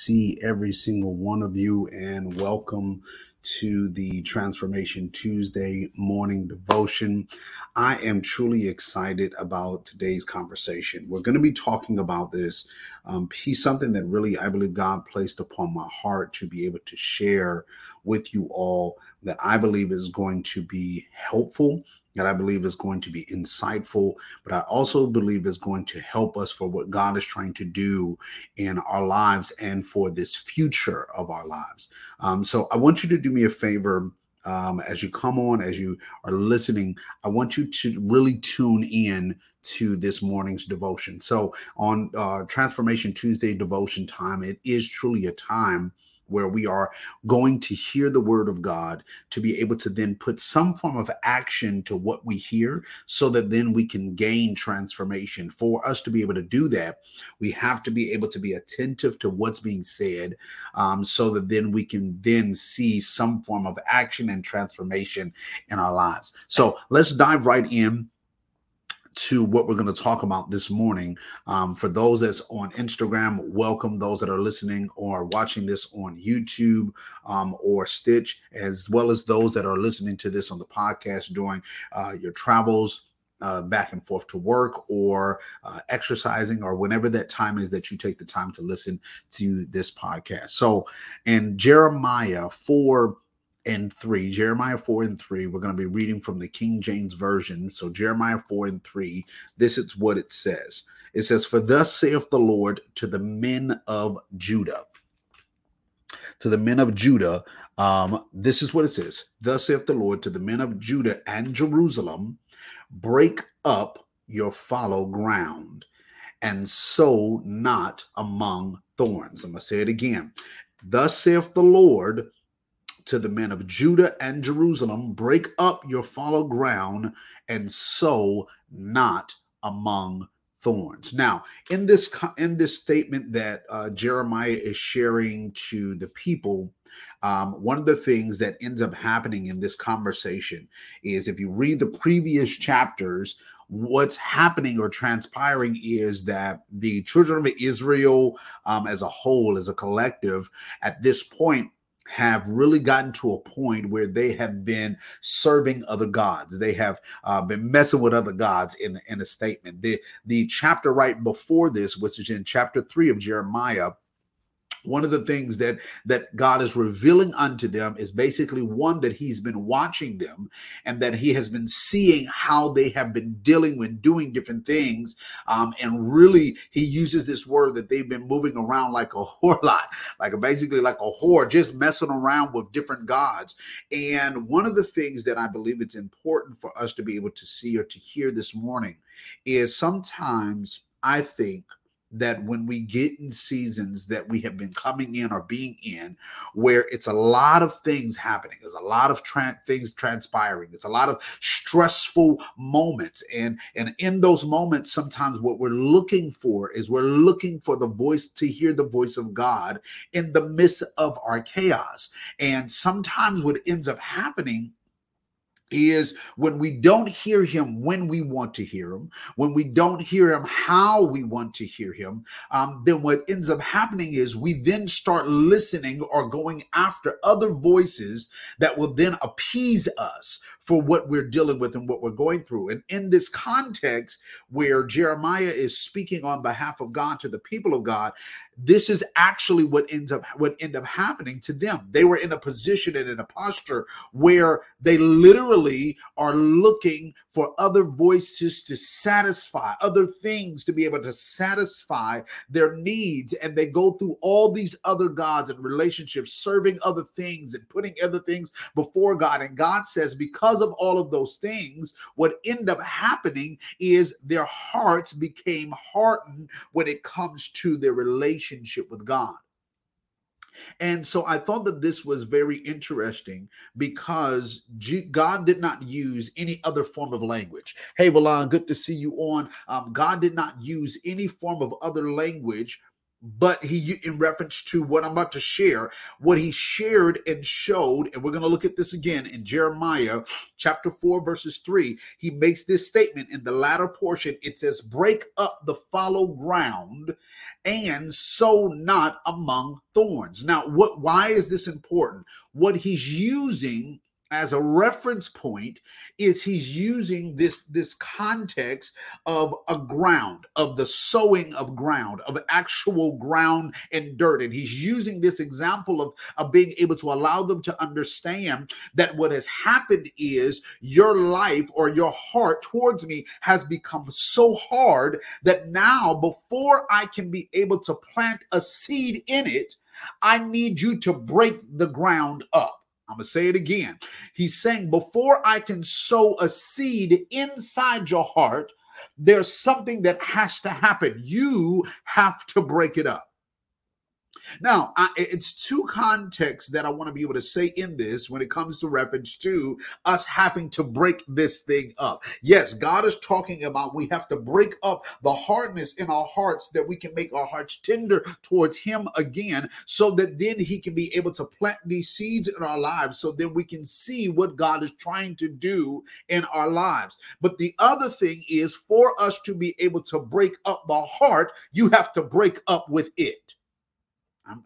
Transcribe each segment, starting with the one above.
see every single one of you, and welcome to the Transformation Tuesday morning devotion. I am truly excited about today's conversation. We're going to be talking about this piece, something that really I believe God placed upon my heart to be able to share with you all, that I believe is going to be helpful, that I believe is going to be insightful, but I also believe is going to help us for what God is trying to do in our lives and for this future of our lives. So I want you to do me a favor. As you come on, as you are listening, I want you to really tune in to this morning's devotion. So on Transformation Tuesday devotion time, it is truly a time where we are going to hear the word of God to be able to then put some form of action to what we hear so that then we can gain transformation. For us to be able to do that, we have to be able to be attentive to what's being said so that then we can then see some form of action and transformation in our lives. So let's dive right in to what we're going to talk about this morning. For those that's on Instagram, welcome. Those that are listening or watching this on YouTube or Stitch, as well as those that are listening to this on the podcast during your travels back and forth to work or exercising or whenever that time is that you take the time to listen to this podcast. So in Jeremiah 4 and 3, we're going to be reading from the King James Version. So Jeremiah 4 and 3, this is what it says. It says, "For thus saith the Lord to the men of Judah." To the men of Judah, this is what it says. "Thus saith the Lord to the men of Judah and Jerusalem, break up your fallow ground and sow not among thorns." I'm going to say it again. "Thus saith the Lord to the men of Judah and Jerusalem, break up your fallow ground and sow not among thorns." Now, in this statement that Jeremiah is sharing to the people, one of the things that ends up happening in this conversation is, if you read the previous chapters, what's happening or transpiring is that the children of Israel as a whole, as a collective, at this point have really gotten to a point where they have been serving other gods. They have been messing with other gods in a statement. The chapter right before this, which is in chapter 3 of Jeremiah, one of the things that God is revealing unto them is basically, one, that he's been watching them and that he has been seeing how they have been dealing with doing different things. And really, he uses this word that they've been moving around like a whore lot, like a whore, just messing around with different gods. And one of the things that I believe it's important for us to be able to see or to hear this morning is, sometimes I think that when we get in seasons that we have been coming in or being in, where it's a lot of things happening, there's a lot of things transpiring, it's a lot of stressful moments. And in those moments, sometimes what we're looking for the voice, to hear the voice of God in the midst of our chaos. And sometimes what ends up happening is, when we don't hear him when we want to hear him, when we don't hear him how we want to hear him, then what ends up happening is we then start listening or going after other voices that will then appease us for what we're dealing with and what we're going through. And in this context where Jeremiah is speaking on behalf of God to the people of God, this is actually what ended up happening to them. They were in a position and in a posture where they literally are looking for other voices to satisfy, other things to be able to satisfy their needs. And they go through all these other gods and relationships, serving other things and putting other things before God. And God says, because of all of those things, what ended up happening is their hearts became hardened when it comes to their relationship with God. And so I thought that this was very interesting, because God did not use any other form of language. Hey, Valon, good to see you on. God did not use any form of other language But he, in reference to what I'm about to share, what he shared and showed, and we're going to look at this again in Jeremiah chapter 4, verses 3, he makes this statement in the latter portion. It says, break up the fallow ground and sow not among thorns. Now, why is this important? What he's using as a reference point is he's using this context of a ground, of the sowing of ground, of actual ground and dirt. And he's using this example of being able to allow them to understand that what has happened is your life or your heart towards me has become so hard that now before I can be able to plant a seed in it, I need you to break the ground up. I'm going to say it again. He's saying, before I can sow a seed inside your heart, there's something that has to happen. You have to break it up. Now, it's two contexts that I want to be able to say in this when it comes to reference to us having to break this thing up. Yes, God is talking about we have to break up the hardness in our hearts that we can make our hearts tender towards him again so that then he can be able to plant these seeds in our lives so then we can see what God is trying to do in our lives. But the other thing is for us to be able to break up the heart, you have to break up with it.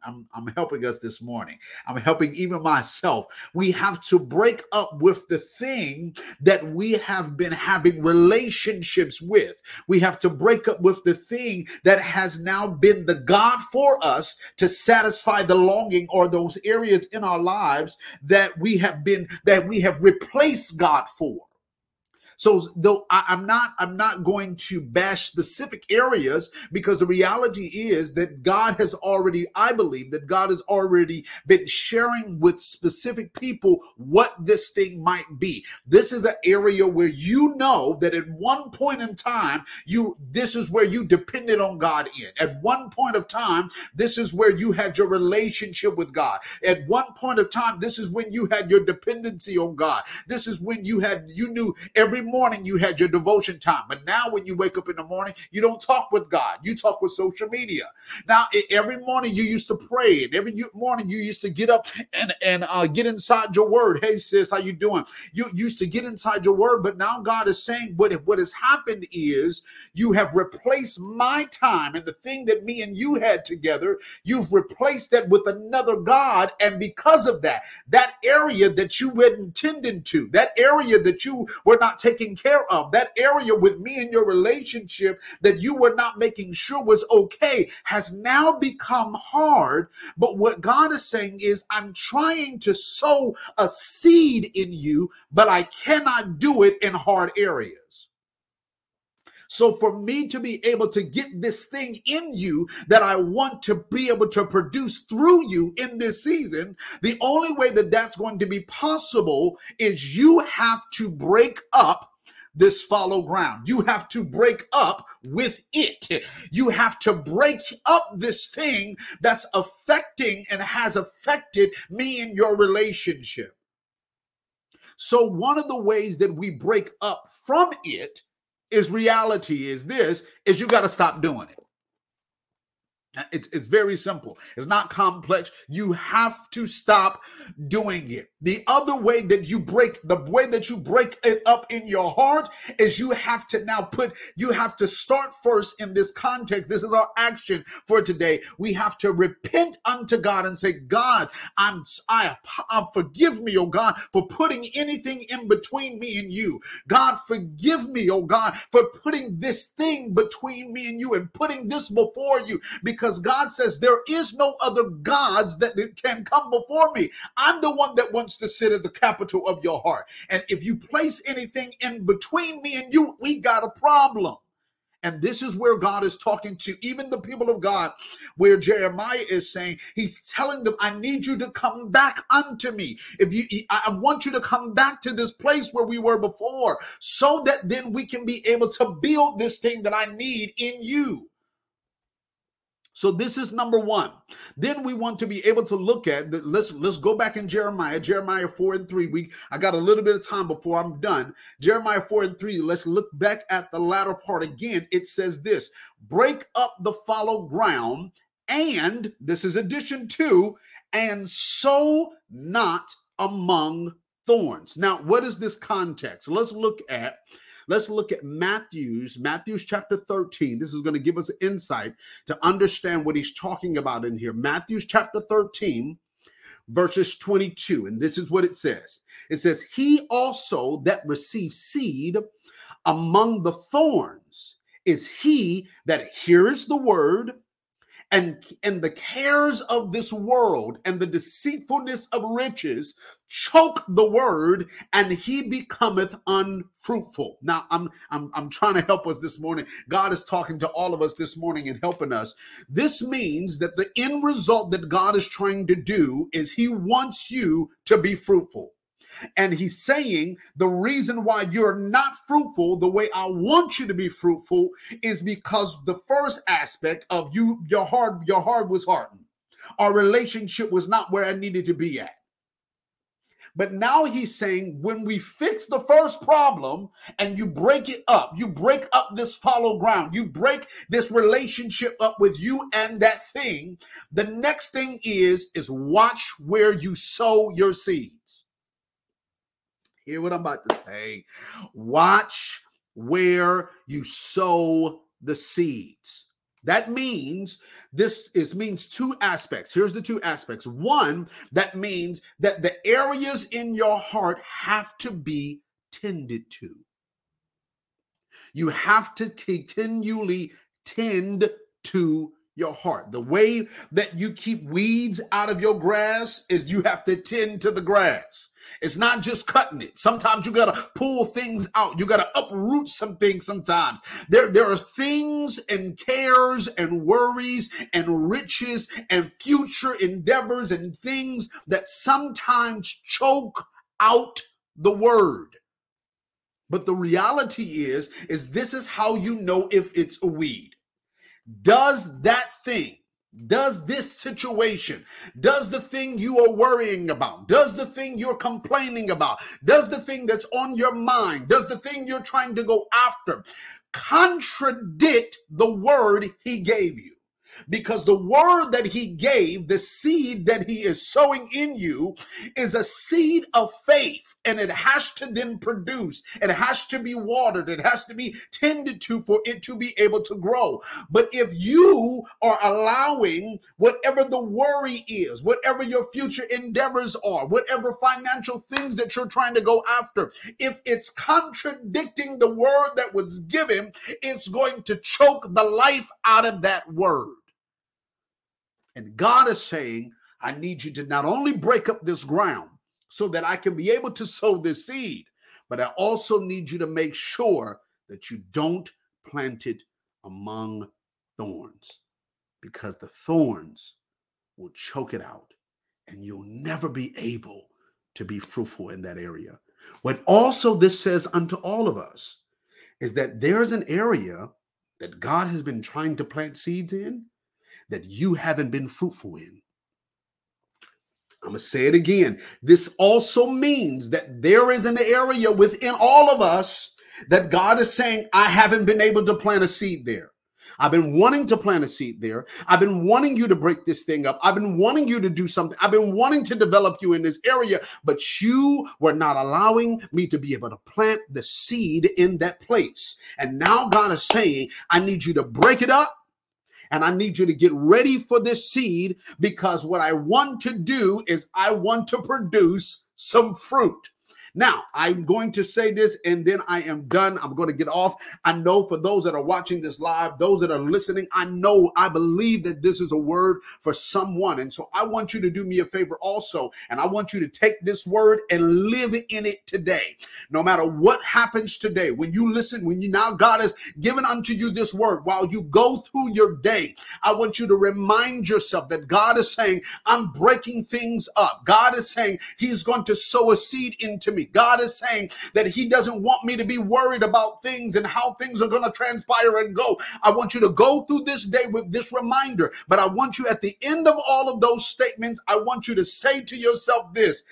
I'm helping us this morning. I'm helping even myself. We have to break up with the thing that we have been having relationships with. We have to break up with the thing that has now been the God for us to satisfy the longing or those areas in our lives that we have replaced God for. So though I'm not going to bash specific areas because the reality is that I believe that God has already been sharing with specific people what this thing might be. This is an area where you know that at one point in time, this is where you depended on God in. At one point of time, this is where you had your relationship with God. At one point of time, this is when you had your dependency on God. This is when you knew every morning you had your devotion time, but now when you wake up in the morning, you don't talk with God. You talk with social media. Now, every morning you used to pray, and every morning you used to get up and get inside your word. Hey, sis, how you doing? You used to get inside your word, but now God is saying what has happened is you have replaced my time and the thing that me and you had together. You've replaced that with another God, and because of that area that you weren't tending to, that area that you were not taking care of, that area with me and your relationship that you were not making sure was okay has now become hard. But what God is saying is I'm trying to sow a seed in you, but I cannot do it in hard areas. So for me to be able to get this thing in you that I want to be able to produce through you in this season, the only way that that's going to be possible is you have to break up this fallow ground. You have to break up with it. You have to break up this thing that's affecting and has affected me in your relationship. So one of the ways that we break up from it is you got to stop doing it. It's very simple. It's not complex. You have to stop doing it. The other way that you break it up in your heart is you have to start first in this context. This is our action for today. We have to repent unto God and say, God, forgive me, oh God, for putting anything in between me and you. God, forgive me, oh God, for putting this thing between me and you and putting this before you, because God says there is no other gods that can come before me. I'm the one that wants to sit at the capital of your heart. And if you place anything in between me and you, we got a problem. And this is where God is talking to even the people of God, where Jeremiah is saying, he's telling them, I need you to come back unto me. I want you to come back to this place where we were before so that then we can be able to build this thing that I need in you. So this is number one. Then we want to be able to look at, let's go back in Jeremiah 4:3. I got a little bit of time before I'm done. Jeremiah 4:3, let's look back at the latter part again. It says this, break up the fallow ground and this is addition to, and sow not among thorns. Now, what is this context? Let's look at Matthew's chapter 13. This is going to give us insight to understand what he's talking about in here. Matthew's chapter 13, verses 22. And this is what it says. It says, he also that receives seed among the thorns is he that heareth the word, and the cares of this world and the deceitfulness of riches choke the word, and he becometh unfruitful. Now, I'm trying to help us this morning. God is talking to all of us this morning and helping us. This means that the end result that God is trying to do is he wants you to be fruitful. And he's saying the reason why you're not fruitful the way I want you to be fruitful is because the first aspect of your heart was hardened. Our relationship was not where I needed to be at. But now he's saying when we fix the first problem and you break it up, you break up this fallow ground, you break this relationship up with you and that thing, the next thing is watch where you sow your seeds. Hear what I'm about to say. Watch where you sow the seeds. That means means two aspects. Here's the two aspects. One, that means that the areas in your heart have to be tended to. You have to continually tend to your heart. The way that you keep weeds out of your grass is you have to tend to the grass. It's not just cutting it. Sometimes you got to pull things out. You got to uproot some things sometimes. There are things and cares and worries and riches and future endeavors and things that sometimes choke out the word. But the reality is this is how you know if it's a weed. Does that thing, does this situation, does the thing you are worrying about, does the thing you're complaining about, does the thing that's on your mind, does the thing you're trying to go after contradict the word he gave you? Because the word that he gave, the seed that he is sowing in you, is a seed of faith, and it has to then produce. It has to be watered. It has to be tended to for it to be able to grow. But if you are allowing whatever the worry is, whatever your future endeavors are, whatever financial things that you're trying to go after, if it's contradicting the word that was given, it's going to choke the life out of that word. And God is saying, I need you to not only break up this ground so that I can be able to sow this seed, but I also need you to make sure that you don't plant it among thorns, because the thorns will choke it out and you'll never be able to be fruitful in that area. What also this says unto all of us is that there is an area that God has been trying to plant seeds in that you haven't been fruitful in. I'm going to say it again. This also means that there is an area within all of us that God is saying, I haven't been able to plant a seed there. I've been wanting to plant a seed there. I've been wanting you to break this thing up. I've been wanting you to do something. I've been wanting to develop you in this area, but you were not allowing me to be able to plant the seed in that place. And now God is saying, I need you to break it up. And I need you to get ready for this seed, because what I want to do is I want to produce some fruit. Now, I'm going to say this and then I am done. I'm going to get off. I know for those that are watching this live, those that are listening, I believe that this is a word for someone. And so I want you to do me a favor also. And I want you to take this word and live in it today. No matter what happens today, when you listen, when you now God has given unto you this word, while you go through your day, I want you to remind yourself that God is saying, I'm breaking things up. God is saying he's going to sow a seed into me. God is saying that he doesn't want me to be worried about things and how things are going to transpire and go. I want you to go through this day with this reminder, but I want you at the end of all of those statements, I want you to say to yourself this: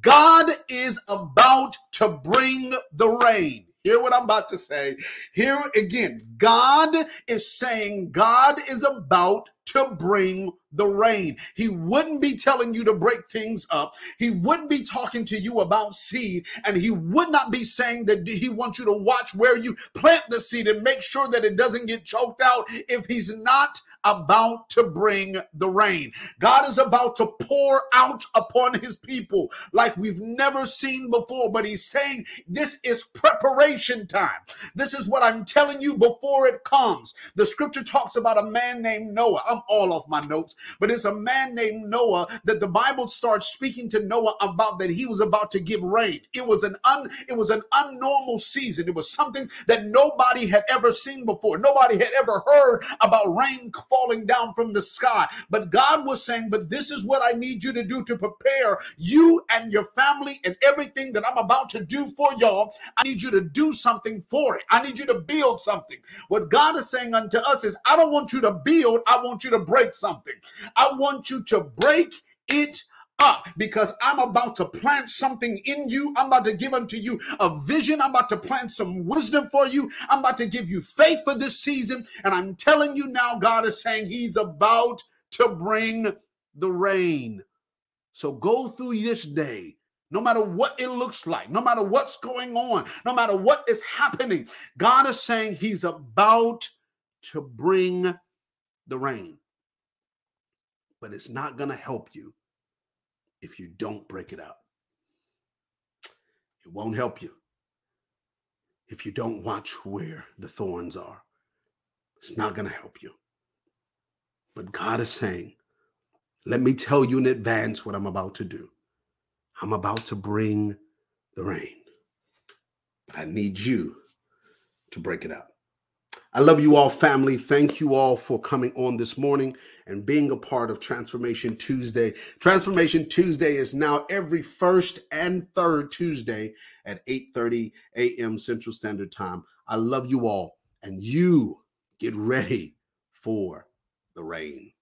God is about to bring the rain. Hear what I'm about to say. Here again, God is saying God is about to bring the rain. He wouldn't be telling you to break things up. He wouldn't be talking to you about seed, and he would not be saying that he wants you to watch where you plant the seed and make sure that it doesn't get choked out if he's not about to bring the rain. God is about to pour out upon his people like we've never seen before, but he's saying this is preparation time. This is what I'm telling you before it comes. The scripture talks about a man named Noah. I'm all off my notes, but it's a man named Noah that the Bible starts speaking to Noah about, that he was about to give rain. It was an unnormal season. It was something that nobody had ever seen before. Nobody had ever heard about rain falling down from the sky. But God was saying, but this is what I need you to do to prepare you and your family and everything that I'm about to do for y'all. I need you to do something for it. I need you to build something. What God is saying unto us is, I don't want you to build. I want you to break something. I want you to break it up, because I'm about to plant something in you. I'm about to give unto you a vision. I'm about to plant some wisdom for you. I'm about to give you faith for this season. And I'm telling you now, God is saying he's about to bring the rain. So go through this day, no matter what it looks like, no matter what's going on, no matter what is happening, God is saying he's about to bring the rain. But it's not going to help you if you don't break it out. It won't help you if you don't watch where the thorns are. It's not going to help you. But God is saying, let me tell you in advance what I'm about to do. I'm about to bring the rain. But I need you to break it out. I love you all, family. Thank you all for coming on this morning and being a part of Transformation Tuesday. Transformation Tuesday is now every first and third Tuesday at 8:30 a.m. Central Standard Time. I love you all, and you get ready for the rain.